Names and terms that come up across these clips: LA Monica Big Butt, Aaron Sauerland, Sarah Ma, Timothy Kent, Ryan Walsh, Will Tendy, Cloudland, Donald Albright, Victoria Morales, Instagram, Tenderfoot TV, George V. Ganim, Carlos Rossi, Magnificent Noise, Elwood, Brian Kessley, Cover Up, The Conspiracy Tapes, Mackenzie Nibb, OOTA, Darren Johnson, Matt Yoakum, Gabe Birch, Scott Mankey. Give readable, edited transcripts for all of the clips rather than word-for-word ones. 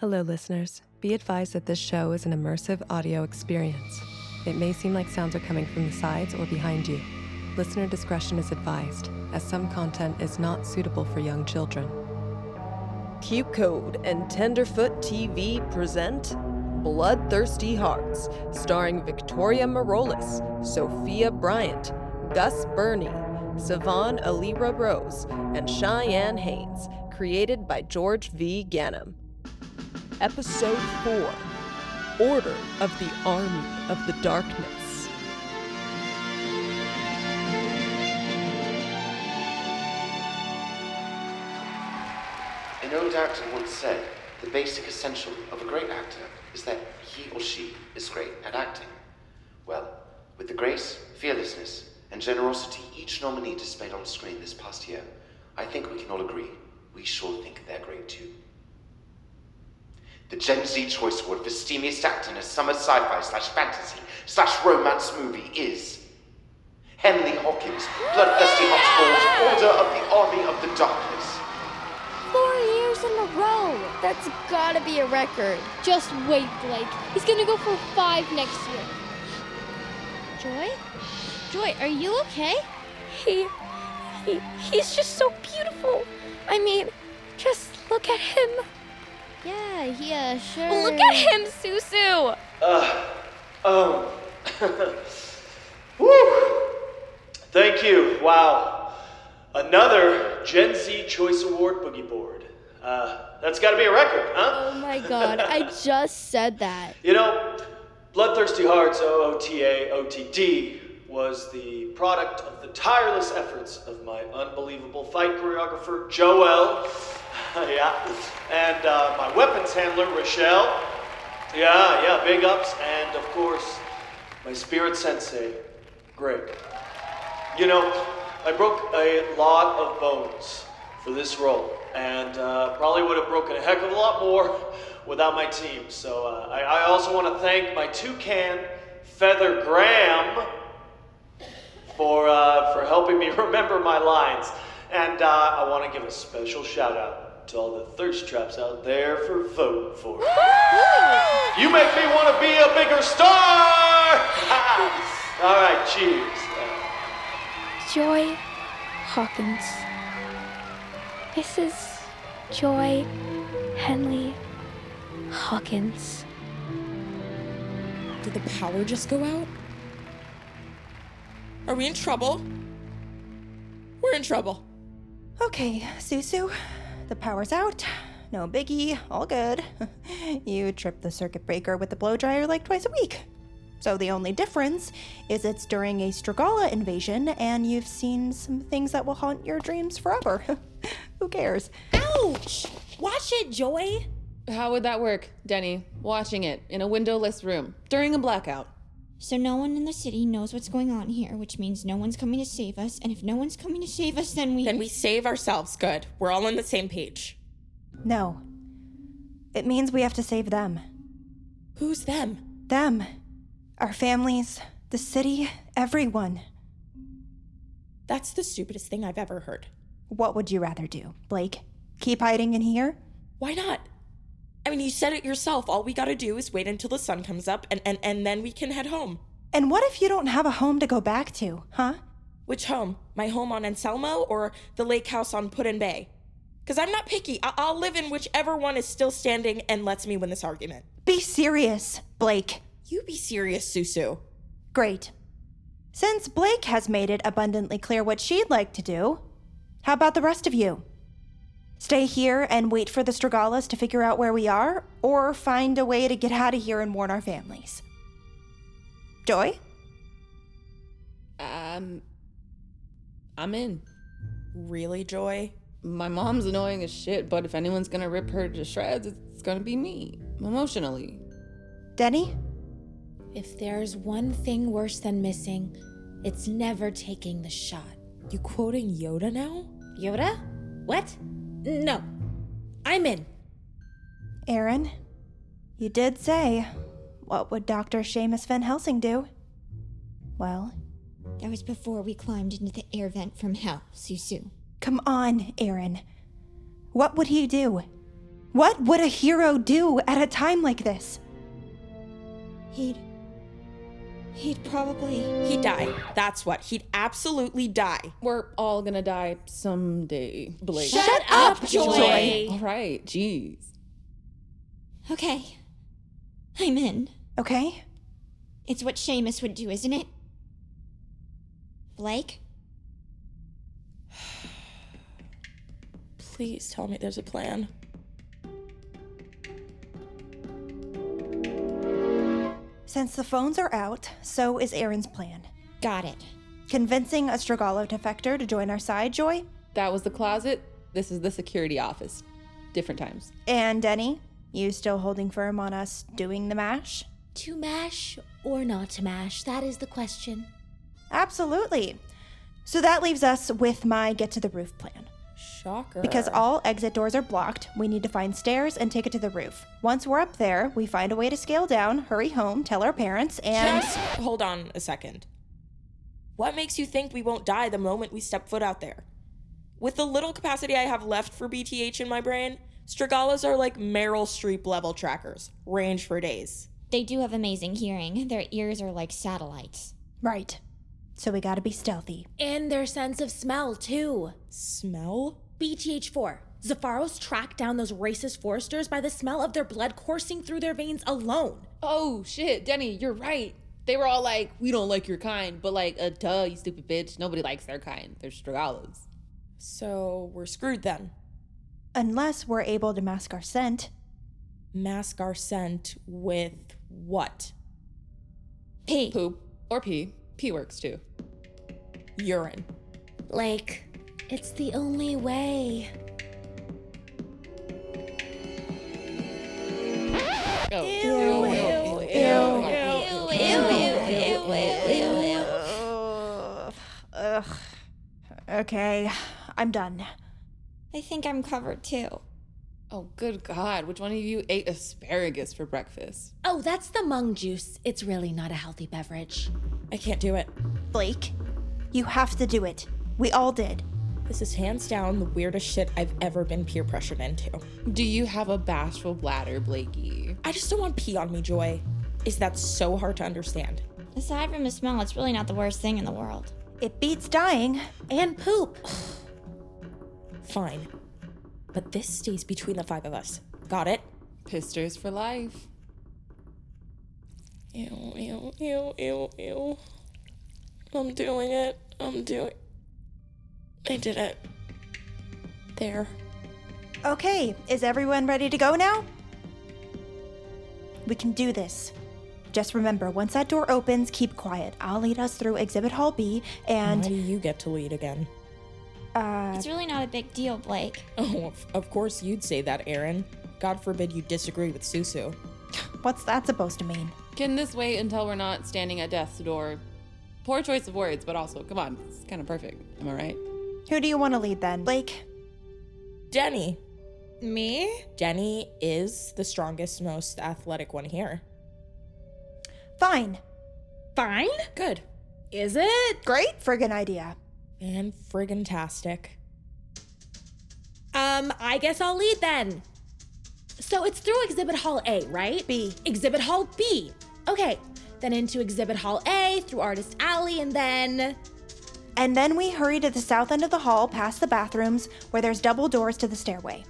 Hello, listeners. Be advised that this show is an immersive audio experience. It may seem like sounds are coming from the sides or behind you. Listener discretion is advised, as some content is not suitable for young children. QCODE and Tenderfoot TV present Bloodthirsty Hearts, starring Victoria Morales, Sophia Bryant, Gus Burney, Sivan Alira Rose, and Cheyenne Haynes, created by George V. Ganim. Episode 4, Order of the Army of the Darkness. An old actor once said, the basic essential of a great actor is that he or she is great at acting. Well, with the grace, fearlessness, and generosity each nominee displayed on screen this past year, I think we can all agree, we sure think they're great too. The Gen Z Choice Award for steamiest actor in a summer sci-fi / fantasy / romance movie is Henley Hawkins, Bloodthirsty Hearts, Order of the Army of the Darkness. 4 years in a row! That's gotta be a record. Just wait, Blake. He's gonna go for 5 next year. Joy? Joy, are you okay? He's just so beautiful. I mean, just look at him. Yeah, sure. Well, look at him, Susu! Woo! Thank you, wow. Another Gen Z Choice Award boogie board. That's gotta be a record, huh? Oh my god, I just said that. You know, Bloodthirsty Hearts, OOTA, OTD, was the product of the tireless efforts of my unbelievable fight choreographer, Joel. Yeah, and my weapons handler, Rochelle. Yeah, big ups. And, of course, my spirit sensei, Greg. You know, I broke a lot of bones for this role, and probably would have broken a heck of a lot more without my team. So I also want to thank my toucan, Feather Graham, for helping me remember my lines. And I want to give a special shout out to all the thirst traps out there for voting for it. You make me want to be a bigger star! All right, cheers. Joy Hawkins. Mrs. Joy Henley Hawkins. Did the power just go out? Are we in trouble? We're in trouble. Okay, Susu, the power's out. No biggie, all good. You trip the circuit breaker with the blow dryer like twice a week. So the only difference is it's during a Strigala invasion and you've seen some things that will haunt your dreams forever. Who cares? Ouch! Watch it, Joy! How would that work, Denny? Watching it in a windowless room during a blackout. So no one in the city knows what's going on here, which means no one's coming to save us, and if no one's coming to save us, Then we save ourselves, good. We're all on the same page. No. It means we have to save them. Who's them? Them. Our families, the city, everyone. That's the stupidest thing I've ever heard. What would you rather do, Blake? Keep hiding in here? Why not? I mean, you said it yourself. All we gotta do is wait until the sun comes up, and then we can head home. And what if you don't have a home to go back to, huh? Which home? My home on Anselmo or the lake house on Put-in Bay? Because I'm not picky. I'll live in whichever one is still standing and lets me win this argument. Be serious, Blake. You be serious, Susu. Great. Since Blake has made it abundantly clear what she'd like to do, how about the rest of you? Stay here and wait for the Strigalas to figure out where we are, or find a way to get out of here and warn our families. Joy? I'm in. Really, Joy? My mom's annoying as shit, but if anyone's gonna rip her to shreds, it's gonna be me, emotionally. Denny? If there's one thing worse than missing, it's never taking the shot. You quoting Yoda now? Yoda? What? No. I'm in. Aaron, you did say, what would Dr. Seamus Van Helsing do? Well... That was before we climbed into the air vent from hell, Susu. Come on, Aaron. What would he do? What would a hero do at a time like this? He'd die. That's what. He'd absolutely die. We're all gonna die someday, Blake. Shut up, Joy! All right, jeez. Okay. I'm in. Okay? It's what Seamus would do, isn't it? Blake? Please tell me there's a plan. Since the phones are out, so is Aaron's plan. Got it. Convincing a Strigalo defector to join our side, Joy? That was the closet. This is the security office. Different times. And Denny, you still holding firm on us doing the mash? To mash or not to mash, that is the question. Absolutely. So that leaves us with my get to the roof plan. Shocker. Because all exit doors are blocked, we need to find stairs and take it to the roof. Once we're up there, we find a way to scale down, hurry home, tell our parents, and... Just hold on a second. What makes you think we won't die the moment we step foot out there? With the little capacity I have left for BTH in my brain, Strigalas are like Meryl Streep-level trackers, range for days. They do have amazing hearing. Their ears are like satellites. Right. So we gotta be stealthy. And their sense of smell, too. Smell? BTH4. Zepharos tracked down those racist foresters by the smell of their blood coursing through their veins alone. Oh, shit, Denny, you're right. They were all like, we don't like your kind, but like, duh, you stupid bitch. Nobody likes their kind. They're Strigalas. So we're screwed then. Unless we're able to mask our scent. Mask our scent with what? Pee. Poop. Or pee. He works too. Urine. Blake, it's the only way. Oh. Ew. Ugh. Okay, I'm done. I think I'm covered too. Oh, good God. Which one of you ate asparagus for breakfast? Oh, that's the mung juice. It's really not a healthy beverage. I can't do it. Blake, you have to do it. We all did. This is hands down the weirdest shit I've ever been peer pressured into. Do you have a bashful bladder, Blakey? I just don't want pee on me, Joy. Is that so hard to understand? Aside from the smell, it's really not the worst thing in the world. It beats dying. And poop. Fine. But this stays between the five of us. Got it? Pisters for life. Ew. I'm doing it. I did it. There. Okay, is everyone ready to go now? We can do this. Just remember, once that door opens, keep quiet. I'll lead us through Exhibit Hall B and... Why do you get to lead again? It's really not a big deal, Blake. Oh, of course you'd say that, Aaron. God forbid you disagree with Susu. What's that supposed to mean? Can this wait until we're not standing at death's door? Poor choice of words, but also, come on, it's kind of perfect. Am I right? Who do you want to lead then? Blake? Denny. Me? Denny is the strongest, most athletic one here. Fine. Fine? Good. Is it? Great friggin' idea. And friggin-tastic. I guess I'll lead then. So it's through Exhibit Hall A, right? B. Exhibit Hall B. Okay, then into Exhibit Hall A, through Artist Alley, and then... And then we hurry to the south end of the hall past the bathrooms where there's double doors to the stairway.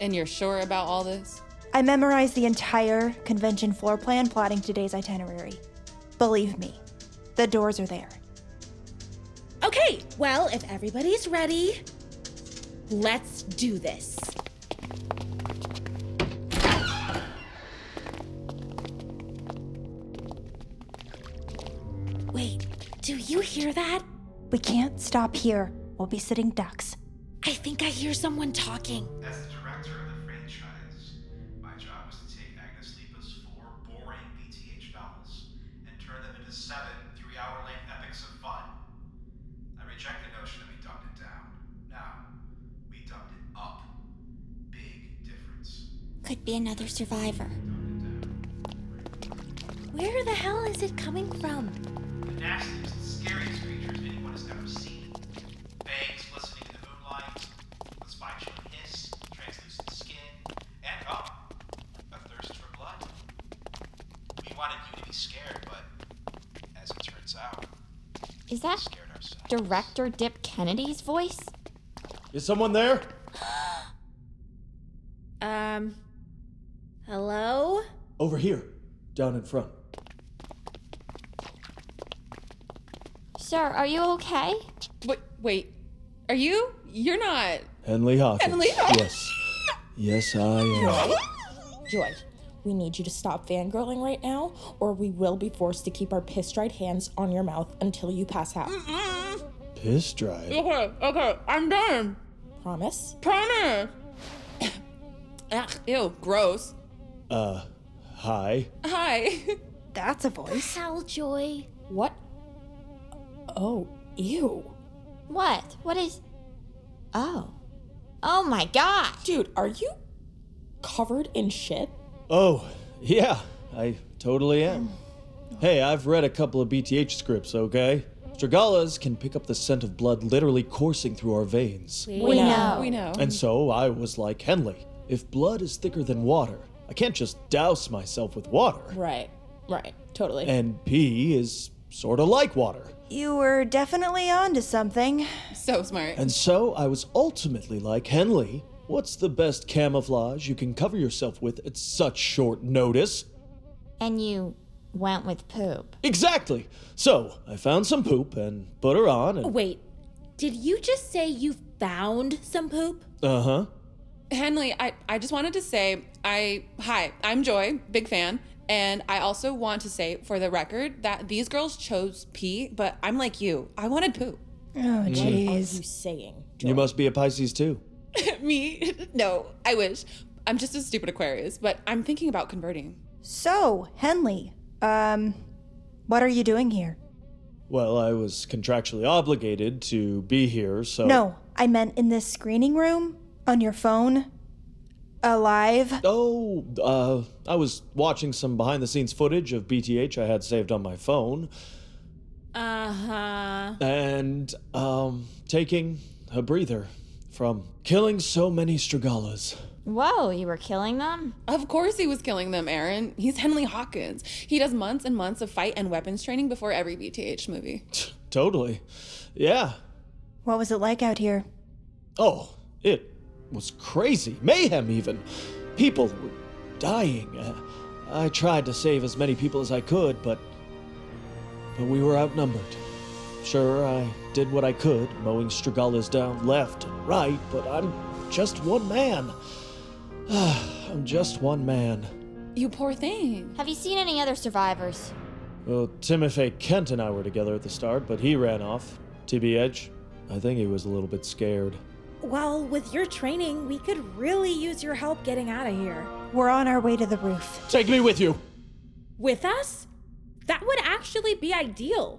And you're sure about all this? I memorized the entire convention floor plan plotting today's itinerary. Believe me, the doors are there. Okay, well, if everybody's ready, let's do this. Wait, do you hear that? We can't stop here. We'll be sitting ducks. I think I hear someone talking. As the director of the franchise, my job was to take Agnes Lipa's 4 boring BTH novels and turn them into 7 3-hour-length epics of fun. I reject the notion that we dumbed it down. Now, we dumbed it up. Big difference. Could be another survivor. Where the hell is it coming from? The nastiest, scariest creatures anyone has ever seen. Bangs glistening in the moonlight, a spine-chilling hiss, translucent skin, and oh, a thirst for blood. We wanted you to be scared, but as it turns out, is that director Dip Kennedy's voice? Is someone there? Hello? Over here, down in front. Sir, are you okay? Wait. Are you? You're not... Henley Hawkins. Henley Hawkins. Yes, I am. Joy, we need you to stop fangirling right now, or we will be forced to keep our piss-dried hands on your mouth until you pass out. Mm-mm. Piss-dried? Okay, I'm done. Promise? Promise! Ugh, ew, gross. Hi. Hi. That's a voice. Hell, Joy. What? Oh, ew. What? What is... Oh. Oh my god! Dude, are you covered in shit? Oh, yeah. I totally am. Hey, I've read a couple of BTH scripts, okay? Strigalas can pick up the scent of blood literally coursing through our veins. We know. And so I was like, Henley, if blood is thicker than water, I can't just douse myself with water. Right. Totally. And pee is sort of like water. You were definitely onto something. So smart. And so I was ultimately like, Henley, what's the best camouflage you can cover yourself with at such short notice? And you went with poop. Exactly. So I found some poop and put her on and... Wait, did you just say you found some poop? Uh-huh. Henley, I just wanted to say, hi, I'm Joy, big fan. And I also want to say, for the record, that these girls chose pee, but I'm like you. I wanted poo. Oh, jeez. What are you saying, Joy? You must be a Pisces, too. Me? No, I wish. I'm just a stupid Aquarius, but I'm thinking about converting. So, Henley, what are you doing here? Well, I was contractually obligated to be here, so... No, I meant in this screening room, on your phone... Alive? Oh, I was watching some behind-the-scenes footage of BTH I had saved on my phone. Uh-huh. And, taking a breather from killing so many Strigalas. Whoa, you were killing them? Of course he was killing them, Aaron. He's Henley Hawkins. He does months and months of fight and weapons training before every BTH movie. Totally. Yeah. What was it like out here? Oh, it... was crazy. Mayhem, even. People were dying. I tried to save as many people as I could, but we were outnumbered. Sure, I did what I could, mowing Strigalas down left and right, but I'm just one man. I'm just one man. You poor thing. Have you seen any other survivors? Well, Timothy Kent and I were together at the start, but he ran off. TB Edge. I think he was a little bit scared. Well, with your training, we could really use your help getting out of here. We're on our way to the roof. Take me with you. With us? That would actually be ideal.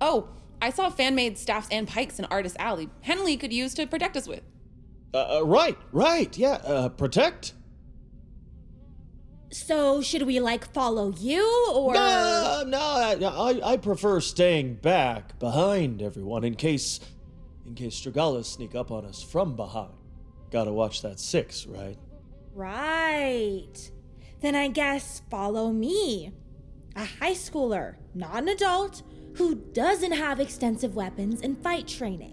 Oh, I saw fan-made staffs and pikes in Artist Alley. Henley could use to protect us with. Right, yeah, protect. So should we, follow you, or? No, I prefer staying back, behind everyone, in case Strigalas sneak up on us from behind. Gotta watch that 6, right? Right. Then I guess follow me. A high schooler, not an adult, who doesn't have extensive weapons and fight training.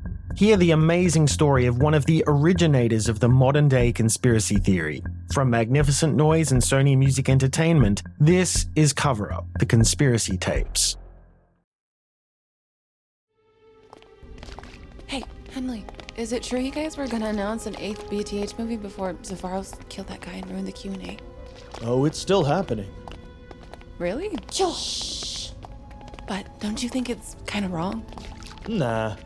Hear the amazing story of one of the originators of the modern-day conspiracy theory. From Magnificent Noise and Sony Music Entertainment, this is Cover Up, The Conspiracy Tapes. Hey, Henley, is it true you guys were going to announce an 8th BTH movie before Zepharos killed that guy and ruined the Q&A? Oh, it's still happening. Really? Shh! But don't you think it's kind of wrong? Nah.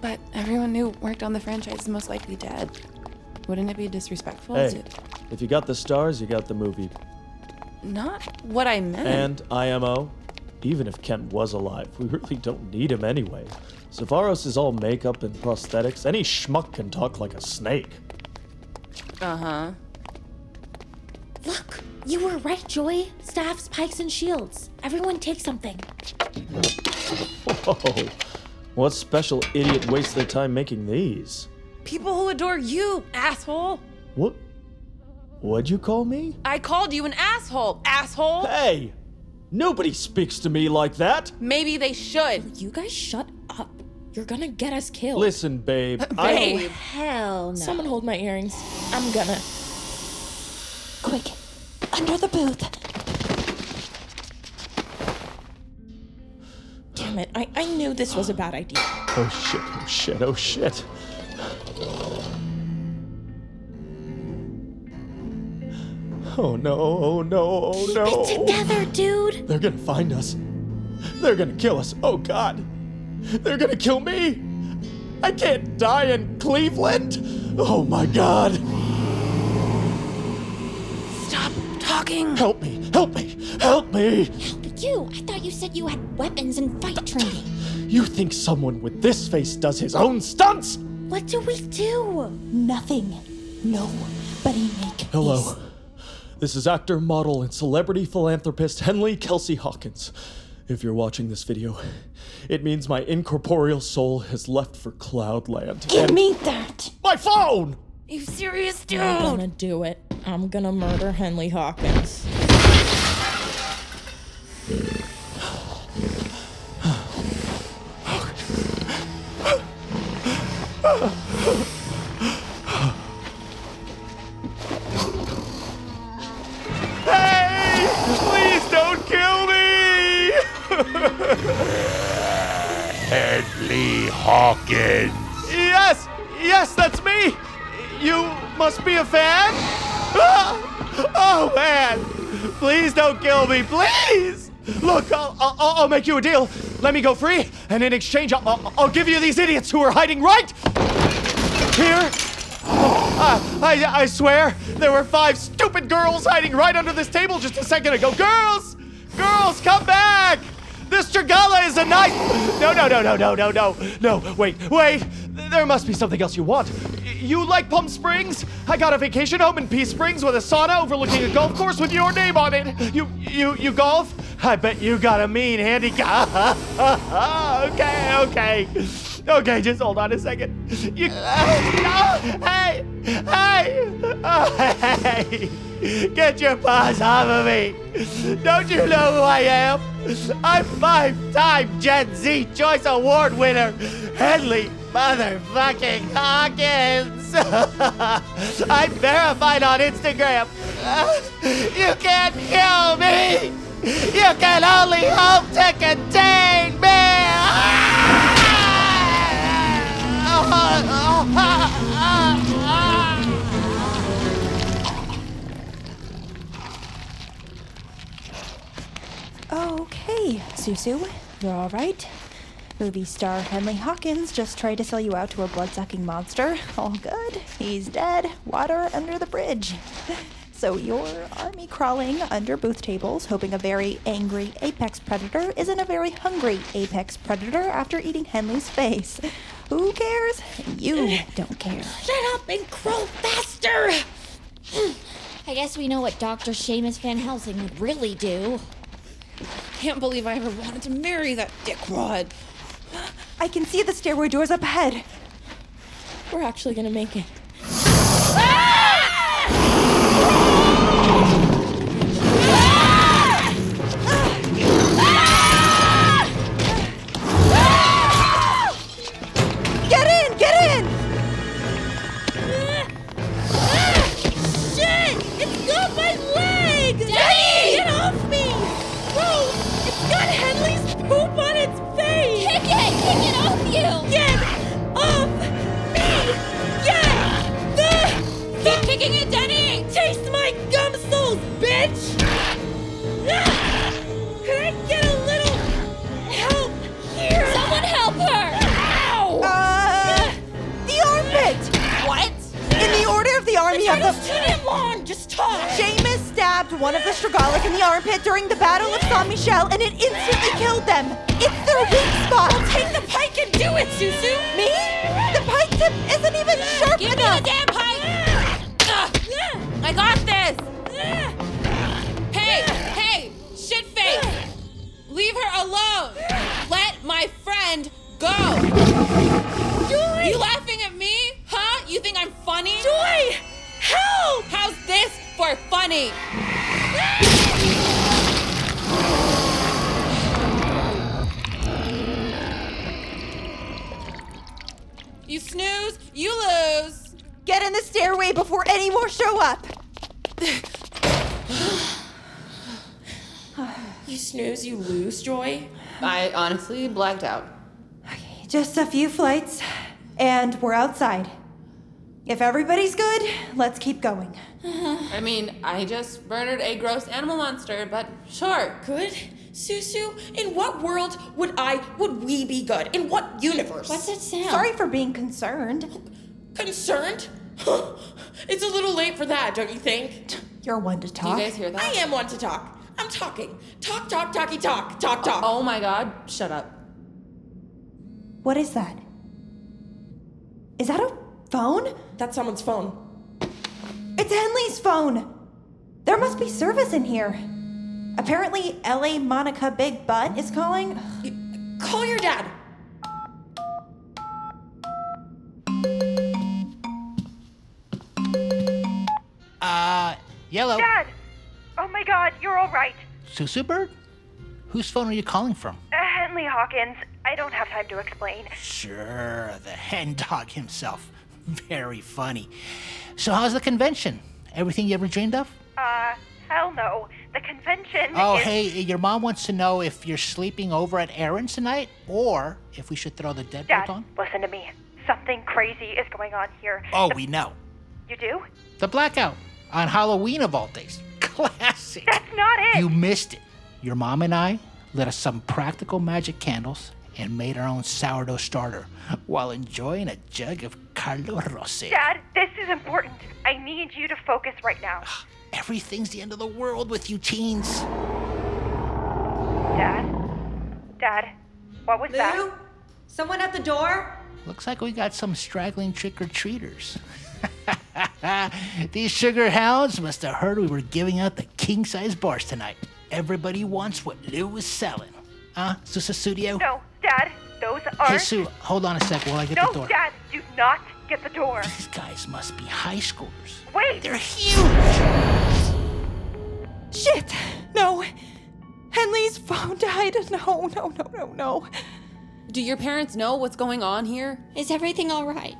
But everyone who worked on the franchise is most likely dead. Wouldn't it be disrespectful? Hey, if you got the stars, you got the movie. Not what I meant. And IMO, even if Kent was alive, we really don't need him anyway. Zepharos is all makeup and prosthetics. Any schmuck can talk like a snake. Uh-huh. Look, you were right, Joy. Staffs, pikes, and shields. Everyone take something. Whoa. What special idiot wastes their time making these? People who adore you, asshole! What? What'd you call me? I called you an asshole, asshole! Hey! Nobody speaks to me like that! Maybe they should! Will you guys shut up. You're gonna get us killed. Listen, babe, I... Hell no. Someone hold my earrings. I'm gonna... Quick, under the booth. Damn it, I knew this was a bad idea. Oh shit. Oh no. Keep it together, dude. They're gonna find us. They're gonna kill us. Oh God. They're gonna kill me. I can't die in Cleveland. Oh my God. Stop talking. Help me. You? I thought you said you had weapons and fight training. You think someone with this face does his own stunts? What do we do? Nothing. Nobody make Hello. Peace. This is actor, model, and celebrity philanthropist Henley Kelsey Hawkins. If you're watching this video, it means my incorporeal soul has left for Cloudland. Give me that! My phone! Are you serious, dude? I'm gonna do it. I'm gonna murder Henley Hawkins. Hawkins. Yes, that's me. You must be a fan. Oh man, please don't kill me, please. Look, I'll make you a deal. Let me go free, and in exchange, I'll give you these idiots who are hiding right here. I swear, there were 5 stupid girls hiding right under this table just a second ago. Girls, come back! This Strigala is a knife! No, wait. There must be something else you want. You like Palm Springs? I got a vacation home in Peace Springs with a sauna overlooking a golf course with your name on it. You golf? I bet you got a mean handicap. Okay, just hold on a second. Hey! Get your paws off of me! Don't you know who I am? I'm 5-time Gen Z Choice Award winner, Henley motherfucking Hawkins! I'm verified on Instagram. You can't kill me! You can only hope to contain me! Okay, Susu, you're all right. Movie star Henley Hawkins just tried to sell you out to a blood-sucking monster. All good. He's dead. Water under the bridge. So you're army crawling under booth tables, hoping a very angry apex predator isn't a very hungry apex predator after eating Henley's face. Who cares? You don't care. Shut up and grow faster! I guess we know what Dr. Seamus Van Helsing would really do. Can't believe I ever wanted to marry that dickwad. I can see the stairway doors up ahead. We're actually gonna make it. One of the Strigalas in the armpit during the Battle of Saint Michel, and it instantly killed them. It's their weak spot. Well, take the pike and do it, Susu. Me? The pike tip isn't even sharp enough. Give me the damn pike. I got this. Hey, shitface. Leave her alone. Let my friend go. Joy. You laughing at me? Huh? You think I'm funny? Joy, help. How's this for funny? You snooze, you lose. Get in the stairway before any more show up. You snooze, you lose, Joy. I honestly blacked out. Okay, just a few flights, and we're outside. If everybody's good, let's keep going. I mean, I just murdered a gross animal monster, but sure. Good? Susu, in what world would we be good? In what universe? What's that sound? Sorry for being concerned. Concerned? It's a little late for that, don't you think? You're one to talk. Do you guys hear that? I am one to talk. I'm talking. Talk, talk, talky, talk. Talk, talk. Oh my god, shut up. What is that? Is that a phone? That's someone's phone. It's Henley's phone! There must be service in here. Apparently, LA Monica Big Butt is calling. Call your dad! Yellow. Dad! Oh my god, you're alright. Susu Bird? Whose phone are you calling from? Henley Hawkins. I don't have time to explain. Sure, the hen dog himself. Very funny. So how's the convention? Everything you ever dreamed of? Hell no. The convention is... hey, your mom wants to know if you're sleeping over at Aaron's tonight, or if we should throw the deadbolt on. Dad, listen to me. Something crazy is going on here. We know. You do? The blackout. On Halloween of all days. Classic. That's not it. You missed it. Your mom and I lit us some practical magic candles and made our own sourdough starter while enjoying a jug of Carlos Rossi. Dad, this is important. I need you to focus right now. Everything's the end of the world with you teens. Dad, what was Lou? That? Someone at the door? Looks like we got some straggling trick-or-treaters. These sugar hounds must have heard we were giving out the king-size bars tonight. Everybody wants what Lou was selling. Susa Studio? No, Dad, those are... Hey, Sue, hold on a sec while I get the door. No, Dad, do not get the door. These guys must be high schoolers. Wait! They're huge! Shit! No. Henley's phone died. No. Do your parents know what's going on here? Is everything all right?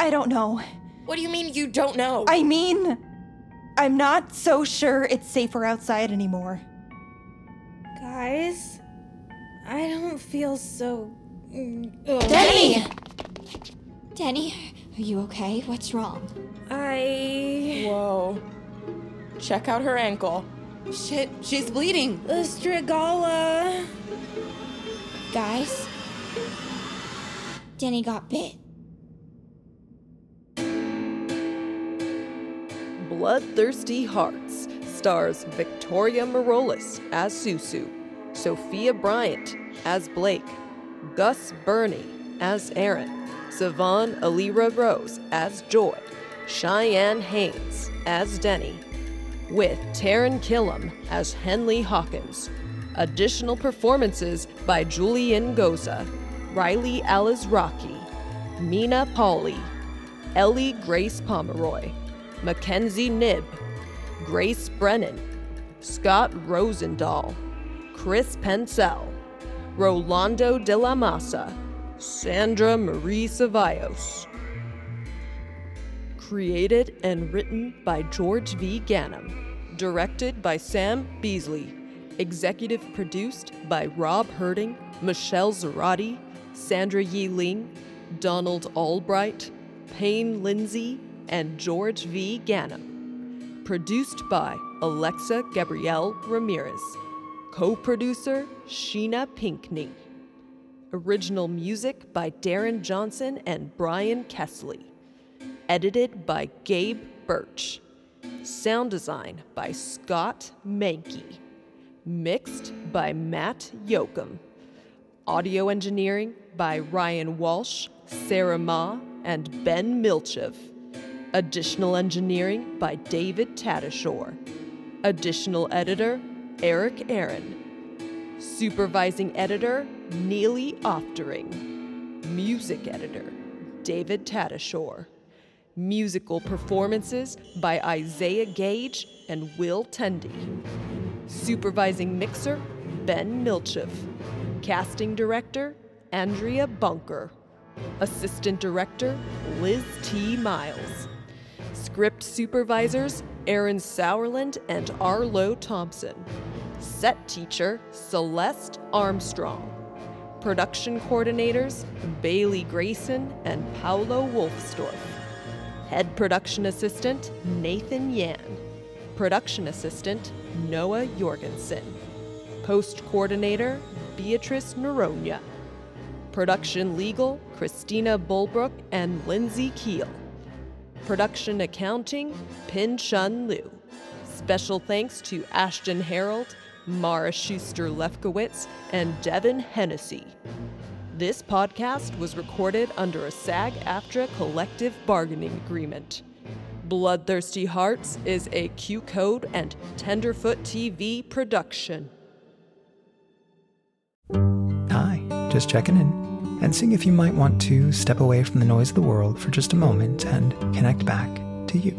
I don't know. What do you mean you don't know? I mean, I'm not so sure it's safer outside anymore. Guys... I don't feel so... Denny, are you okay? What's wrong? Whoa. Check out her ankle. Shit, she's bleeding. The Strigala. Guys, Denny got bit. Bloodthirsty Hearts stars Victoria Morales as Susu, Sophia Bryant as Blake, Gus Burney as Erin, Sivan Alira Rose as Joy, Cheyenne Haynes as Denny, with Taryn Killam as Henley Hawkins. Additional performances by Julian Goza, Riley Alizraki, Mina Pauley, Ellie Grace Pomeroy, Mackenzie Nibb, Grace Brennan, Scott Rosendahl, Chris Pencil, Rolando de la Masa, Sandra Marie Ceballos. Created and written by George V. Ganim. Directed by Sam Beasley. Executive produced by Rob Herding, Michelle Zarate, Sandra Yi Ling, Donald Albright, Payne Lindsay, and George V. Ganim. Produced by Alexa Gabrielle Ramirez. Co-producer Sheena Pinkney. Original music by Darren Johnson and Brian Kessley. Edited by Gabe Birch. Sound design by Scott Mankey. Mixed by Matt Yoakum. Audio engineering by Ryan Walsh, Sarah Ma, and Ben Milchev. Additional engineering by David Tattershore. Additional editor, Eric Aaron. Supervising editor, Neely Oftering. Music editor, David Tattershore. Musical performances by Isaiah Gage and Will Tendy. Supervising mixer, Ben Milchev. Casting director, Andrea Bunker. Assistant director, Liz T. Miles. Script supervisors, Aaron Sauerland and Arlo Thompson. Set teacher, Celeste Armstrong. Production coordinators, Bailey Grayson and Paolo Wolfsdorf. Head production assistant, Nathan Yan. Production assistant, Noah Jorgensen. Post coordinator, Beatrice Noronha. Production legal, Christina Bulbrook and Lindsay Keel. Production accounting, Pin Chun Liu. Special thanks to Ashton Harold, Mara Schuster-Lefkowitz, and Devin Hennessy. This podcast was recorded under a SAG-AFTRA collective bargaining agreement. Bloodthirsty Hearts is a QCODE and Tenderfoot TV production. Hi, just checking in and seeing if you might want to step away from the noise of the world for just a moment and connect back to you.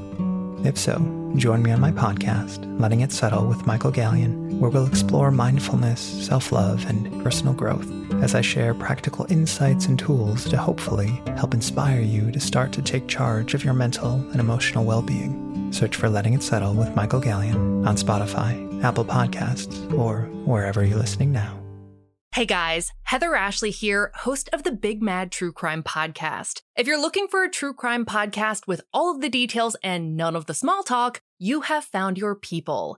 If so, join me on my podcast, Letting It Settle with Michael Gallion, where we'll explore mindfulness, self-love, and personal growth as I share practical insights and tools to hopefully help inspire you to start to take charge of your mental and emotional well-being. Search for Letting It Settle with Michael Gallion on Spotify, Apple Podcasts, or wherever you're listening now. Hey guys, Heather Ashley here, host of the Big Mad True Crime Podcast. If you're looking for a true crime podcast with all of the details and none of the small talk, you have found your people.